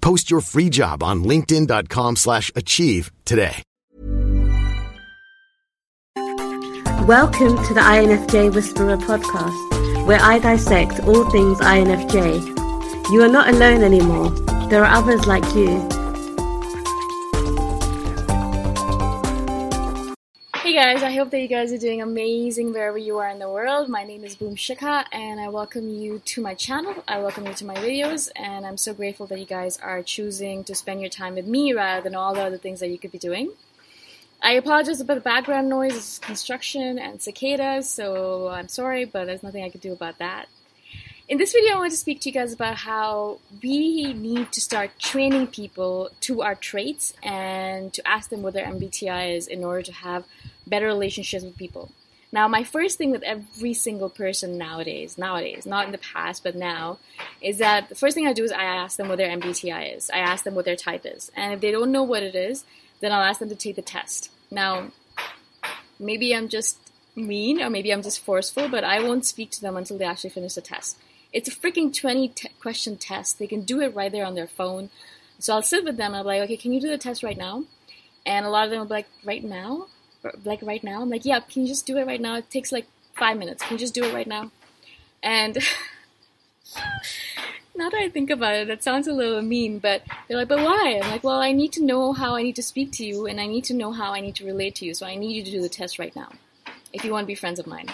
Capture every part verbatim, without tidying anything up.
Post your free job on linkedin dot com slash achieve today. Welcome to the I N F J Whisperer podcast, where I dissect all things I N F J. You are not alone anymore. There are others like you. Hey guys, I hope that you guys are doing amazing wherever you are in the world. My name is Boom Shikha, and I welcome you to my channel. I welcome you to my videos, and I'm so grateful that you guys are choosing to spend your time with me rather than all the other things that you could be doing. I apologize about the background noise. It's construction and cicadas, so I'm sorry, but there's nothing I could do about that. In this video, I want to speak to you guys about how we need to start training people to our traits and to ask them what their M B T I is in order to have better relationships with people. Now, my first thing with every single person nowadays, nowadays, not in the past, but now, is that the first thing I do is I ask them what their M B T I is. I ask them what their type is. And if they don't know what it is, then I'll ask them to take the test. Now, maybe I'm just mean or maybe I'm just forceful, but I won't speak to them until they actually finish the test. It's a freaking twenty-question te- test. They can do it right there on their phone. So I'll sit with them and I'll be like, okay, can you do the test right now? And a lot of them will be like, right now? Like right now? I'm like, yeah, can you just do it right now? It takes like five minutes. Can you just do it right now? And now that I think about it, that sounds a little mean, but they're like, but why? I'm like, well, I need to know how I need to speak to you, and I need to know how I need to relate to you, so I need you to do the test right now if you want to be friends of mine.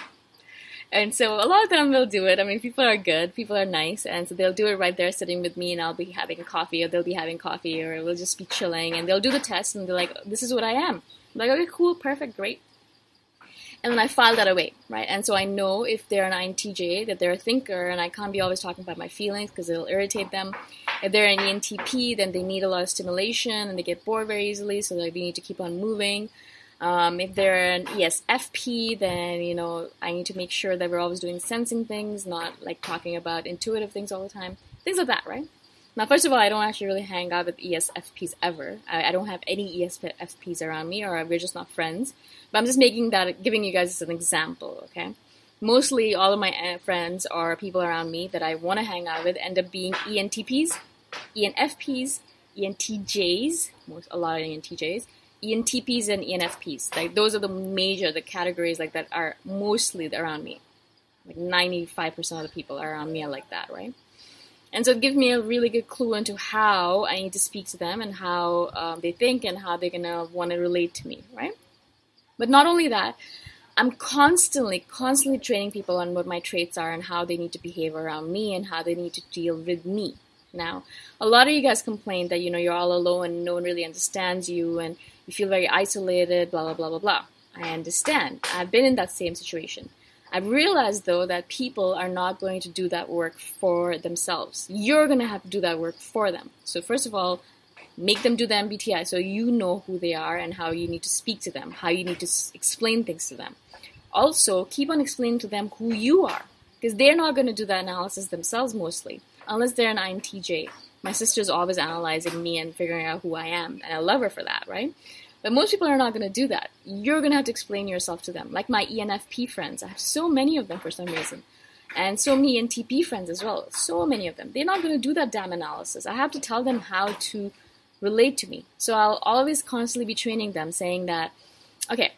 And so a lot of them will do it. I mean, people are good, people are nice, and so they'll do it right there sitting with me, and I'll be having a coffee, or they'll be having coffee, or we'll just be chilling, and they'll do the test, and they're like, this is what I am. I'm like, okay, cool, perfect, great. And then I file that away, right? And so I know if they're an I N T J that they're a thinker, and I can't be always talking about my feelings because it'll irritate them. If they're an E N T P, then they need a lot of stimulation and they get bored very easily, so they need to keep on moving. Um, if they're an E S F P, then, you know, I need to make sure that we're always doing sensing things, not like talking about intuitive things all the time. Things like that, right? Now, first of all, I don't actually really hang out with E S F Ps ever. I, I don't have any E S F Ps around me, or we're just not friends. But I'm just making that, giving you guys an example, okay? Mostly all of my friends or people around me that I want to hang out with end up being E N T Ps, E N F Ps, E N T Js, most, a lot of E N T Js, E N T Ps and E N F Ps. Like, those are the major, the categories like that are mostly around me. Like ninety-five percent of the people around me are like that, right? And so it gives me a really good clue into how I need to speak to them and how um, they think and how they're going to want to relate to me, right? But not only that, I'm constantly, constantly training people on what my traits are and how they need to behave around me and how they need to deal with me. Now, a lot of you guys complain that, you know, you're all alone and no one really understands you and you feel very isolated, blah, blah, blah, blah, blah. I understand. I've been in that same situation. I've realized, though, that people are not going to do that work for themselves. You're going to have to do that work for them. So first of all, make them do the M B T I so you know who they are and how you need to speak to them, how you need to s- explain things to them. Also, keep on explaining to them who you are, because they're not going to do that analysis themselves mostly, unless they're an I N T J. My sister's always analyzing me and figuring out who I am, and I love her for that, right? But most people are not going to do that. You're going to have to explain yourself to them. Like my E N F P friends, I have so many of them for some reason. And so many E N T P friends as well. So many of them. They're not going to do that damn analysis. I have to tell them how to relate to me. So I'll always constantly be training them, saying that, okay,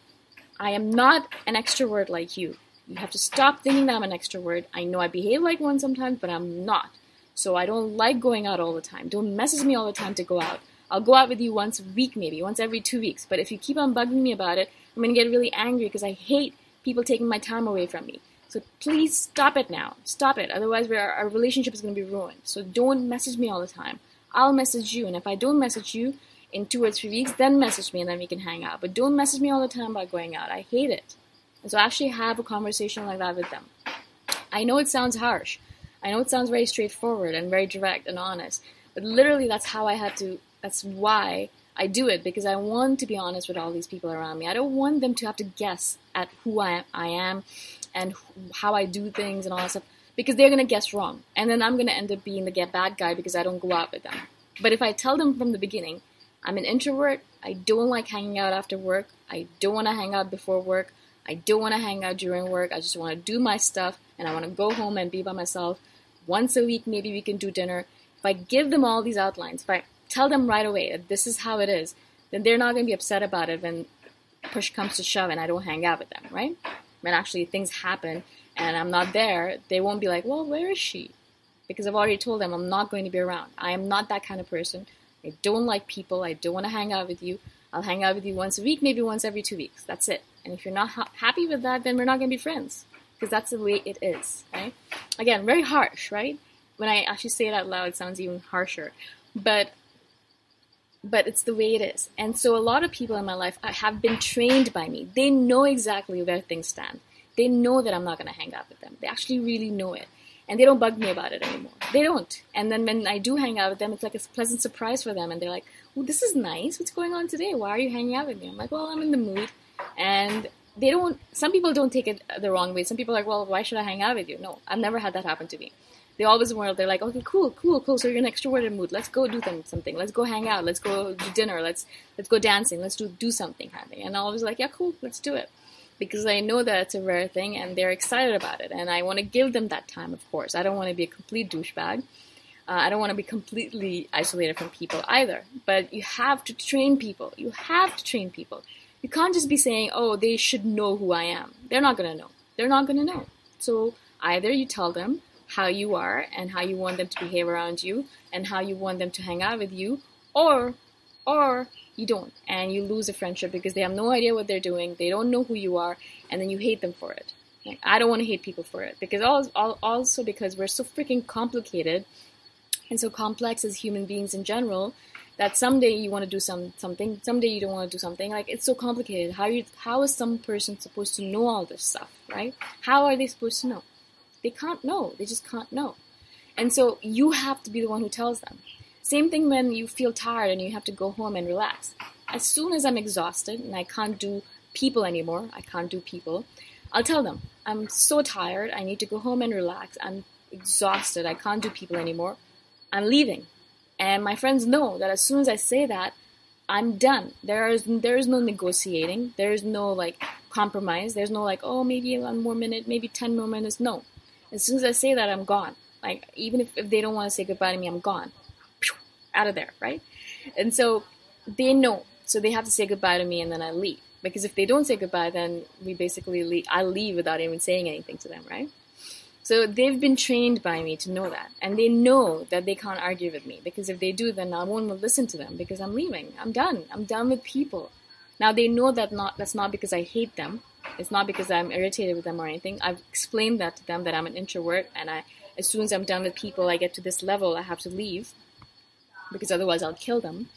I am not an extrovert like you. You have to stop thinking that I'm an extrovert. I know I behave like one sometimes, but I'm not. So I don't like going out all the time. Don't message me all the time to go out. I'll go out with you once a week maybe, once every two weeks. But if you keep on bugging me about it, I'm going to get really angry because I hate people taking my time away from me. So please stop it now. Stop it. Otherwise, we're, our relationship is going to be ruined. So don't message me all the time. I'll message you. And if I don't message you in two or three weeks, then message me and then we can hang out. But don't message me all the time about going out. I hate it. And so I actually have a conversation like that with them. I know it sounds harsh. I know it sounds very straightforward and very direct and honest. But literally, that's how I had to... That's why I do it, because I want to be honest with all these people around me. I don't want them to have to guess at who I am, I am and who, how I do things and all that stuff, because they're going to guess wrong. And then I'm going to end up being the bad guy because I don't go out with them. But if I tell them from the beginning, I'm an introvert, I don't like hanging out after work, I don't want to hang out before work, I don't want to hang out during work, I just want to do my stuff and I want to go home and be by myself. Once a week, maybe we can do dinner. If I give them all these outlines, if I tell them right away that this is how it is, then they're not going to be upset about it when push comes to shove and I don't hang out with them, right? When actually things happen and I'm not there, they won't be like, well, where is she? Because I've already told them I'm not going to be around. I am not that kind of person. I don't like people. I don't want to hang out with you. I'll hang out with you once a week, maybe once every two weeks. That's it. And if you're not ha- happy with that, then we're not going to be friends, because that's the way it is, right? Again, very harsh, right? When I actually say it out loud, it sounds even harsher. But... But it's the way it is. And so a lot of people in my life have been trained by me. They know exactly where things stand. They know that I'm not going to hang out with them. They actually really know it. And they don't bug me about it anymore. They don't. And then when I do hang out with them, it's like a pleasant surprise for them. And they're like, oh, this is nice. What's going on today? Why are you hanging out with me? I'm like, well, I'm in the mood. And they don't, some people don't take it the wrong way. Some people are like, well, why should I hang out with you? No, I've never had that happen to me. They always were, they're like, okay, cool, cool, cool. So you're in an extroverted mood. Let's go do them something. Let's go hang out. Let's go to dinner. Let's let's go dancing. Let's do do something, honey. And I was like, yeah, cool, let's do it. Because I know that it's a rare thing and they're excited about it. And I want to give them that time, of course. I don't want to be a complete douchebag. Uh, I don't want to be completely isolated from people either. But you have to train people. You have to train people. You can't just be saying, oh, they should know who I am. They're not going to know. They're not going to know. So either you tell them how you are and how you want them to behave around you and how you want them to hang out with you, or or you don't, and you lose a friendship because they have no idea what they're doing, they don't know who you are, and then you hate them for it. Like, I don't want to hate people for it, because also because we're so freaking complicated and so complex as human beings in general, that someday you want to do some something, someday you don't want to do something. Like, it's so complicated. How you how is some person supposed to know all this stuff, right? How are they supposed to know? They can't know. They just can't know. And so you have to be the one who tells them. Same thing when you feel tired and you have to go home and relax. As soon as I'm exhausted and I can't do people anymore, I can't do people, I'll tell them, I'm so tired, I need to go home and relax, I'm exhausted, I can't do people anymore, I'm leaving. And my friends know that as soon as I say that, I'm done. There is there is no negotiating, there is no like compromise, there's no like, oh, maybe one more minute, maybe ten more minutes, no. As soon as I say that, I'm gone. Like, even if, if they don't want to say goodbye to me, I'm gone. Out of there, right? And so they know, so they have to say goodbye to me and then I leave. Because if they don't say goodbye, then we basically leave. I leave without even saying anything to them, right? So they've been trained by me to know that. And they know that they can't argue with me. Because if they do, then I won't listen to them because I'm leaving. I'm done. I'm done with people. Now, they know that not that's not because I hate them. It's not because I'm irritated with them or anything. I've explained that to them, that I'm an introvert. And I, as soon as I'm done with people, I get to this level, I have to leave. Because otherwise I'll kill them.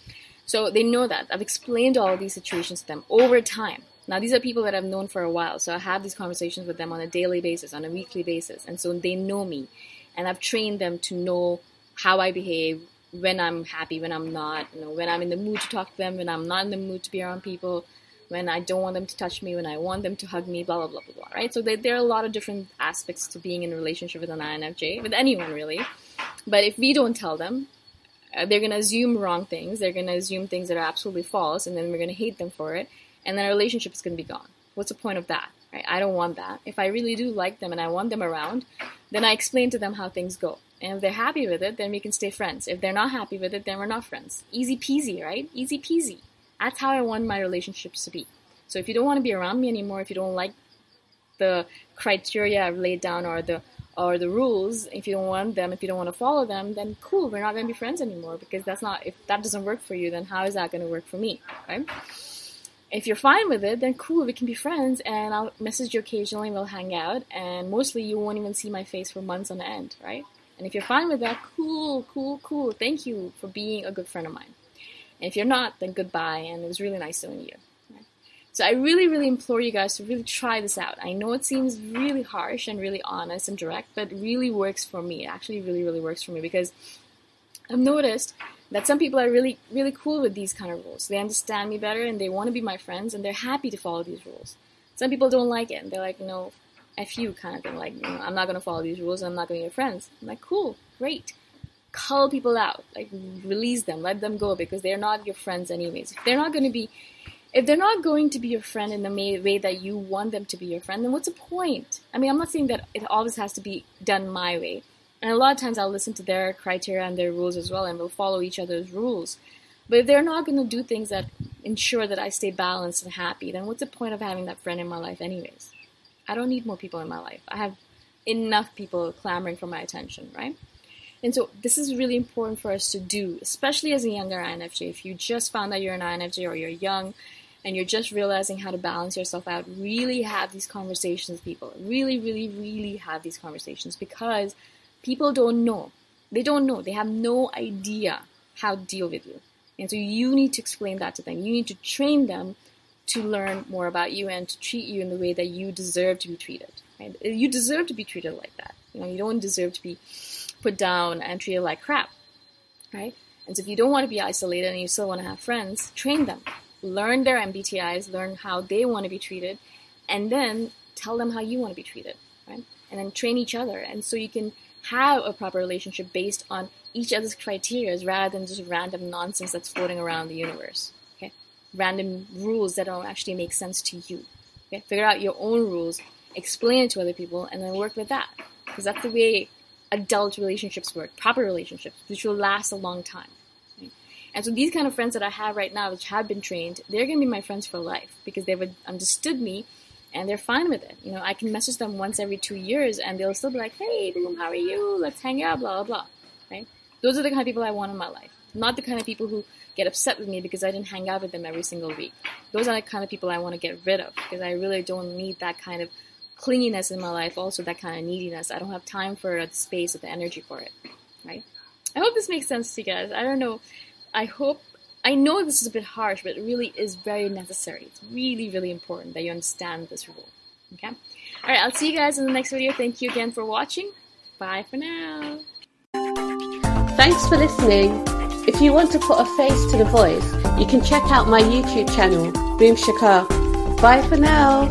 So they know that. I've explained all these situations to them over time. Now, these are people that I've known for a while. So I have these conversations with them on a daily basis, on a weekly basis. And so they know me. And I've trained them to know how I behave, when I'm happy, when I'm not, you know, when I'm in the mood to talk to them, when I'm not in the mood to be around people, when I don't want them to touch me, when I want them to hug me, blah, blah, blah, blah, blah, right? So there, there are a lot of different aspects to being in a relationship with an I N F J, with anyone really. But if we don't tell them, they're going to assume wrong things. They're going to assume things that are absolutely false, and then we're going to hate them for it, and then our relationship is going to be gone. What's the point of that, right? I don't want that. If I really do like them and I want them around, then I explain to them how things go. And if they're happy with it, then we can stay friends. If they're not happy with it, then we're not friends. Easy peasy, right? Easy peasy. That's how I want my relationships to be. So if you don't want to be around me anymore, if you don't like the criteria I've laid down or the or the rules, if you don't want them, if you don't want to follow them, then cool, we're not going to be friends anymore, because that's not, if that doesn't work for you, then how is that going to work for me, right? If you're fine with it, then cool, we can be friends, and I'll message you occasionally, we'll hang out, and mostly you won't even see my face for months on end, right? And if you're fine with that, cool, cool, cool, thank you for being a good friend of mine. And if you're not, then goodbye, and it was really nice knowing you. So I really, really implore you guys to really try this out. I know it seems really harsh and really honest and direct, but it really works for me. It actually really, really works for me, because I've noticed that some people are really, really cool with these kind of rules. They understand me better and they want to be my friends and they're happy to follow these rules. Some people don't like it. And they're like, you know, F you kind of thing. Like, you know, I'm not going to follow these rules and I'm not going to be your friends. I'm like, cool, great. Cull people out. Like, release them. Let them go, because they're not your friends anyways. If they're not going to be... If they're not going to be your friend in the way that you want them to be your friend, then what's the point? I mean, I'm not saying that it always has to be done my way. And a lot of times I'll listen to their criteria and their rules as well, and we'll follow each other's rules. But if they're not going to do things that ensure that I stay balanced and happy, then what's the point of having that friend in my life anyways? I don't need more people in my life. I have enough people clamoring for my attention, right? And so this is really important for us to do, especially as a younger I N F J. If you just found out you're an I N F J or you're young, and you're just realizing how to balance yourself out, really have these conversations with people. Really, really, really have these conversations, because people don't know. They don't know. They have no idea how to deal with you. And so you need to explain that to them. You need to train them to learn more about you and to treat you in the way that you deserve to be treated. Right? You deserve to be treated like that. You know, you don't deserve to be put down and treated like crap, right? And so if you don't want to be isolated and you still want to have friends, train them. Learn their M B T Is, learn how they want to be treated, and then tell them how you want to be treated, right? And then train each other. And so you can have a proper relationship based on each other's criteria rather than just random nonsense that's floating around the universe, okay? Random rules that don't actually make sense to you, okay? Figure out your own rules, explain it to other people, and then work with that. Because that's the way adult relationships work, proper relationships, which will last a long time. And so these kind of friends that I have right now, which have been trained, they're going to be my friends for life, because they've understood me and they're fine with it. You know, I can message them once every two years and they'll still be like, hey, Boom, how are you? Let's hang out, blah, blah, blah. Right? Those are the kind of people I want in my life. Not the kind of people who get upset with me because I didn't hang out with them every single week. Those are the kind of people I want to get rid of, because I really don't need that kind of clinginess in my life, also that kind of neediness. I don't have time for the space or the energy for it, right? I hope this makes sense to you guys. I don't know. I hope, I know this is a bit harsh, but it really is very necessary. It's really, really important that you understand this rule, okay? All right, I'll see you guys in the next video. Thank you again for watching. Bye for now. Thanks for listening. If you want to put a face to the voice, you can check out my YouTube channel, Boom Shikha. Bye for now.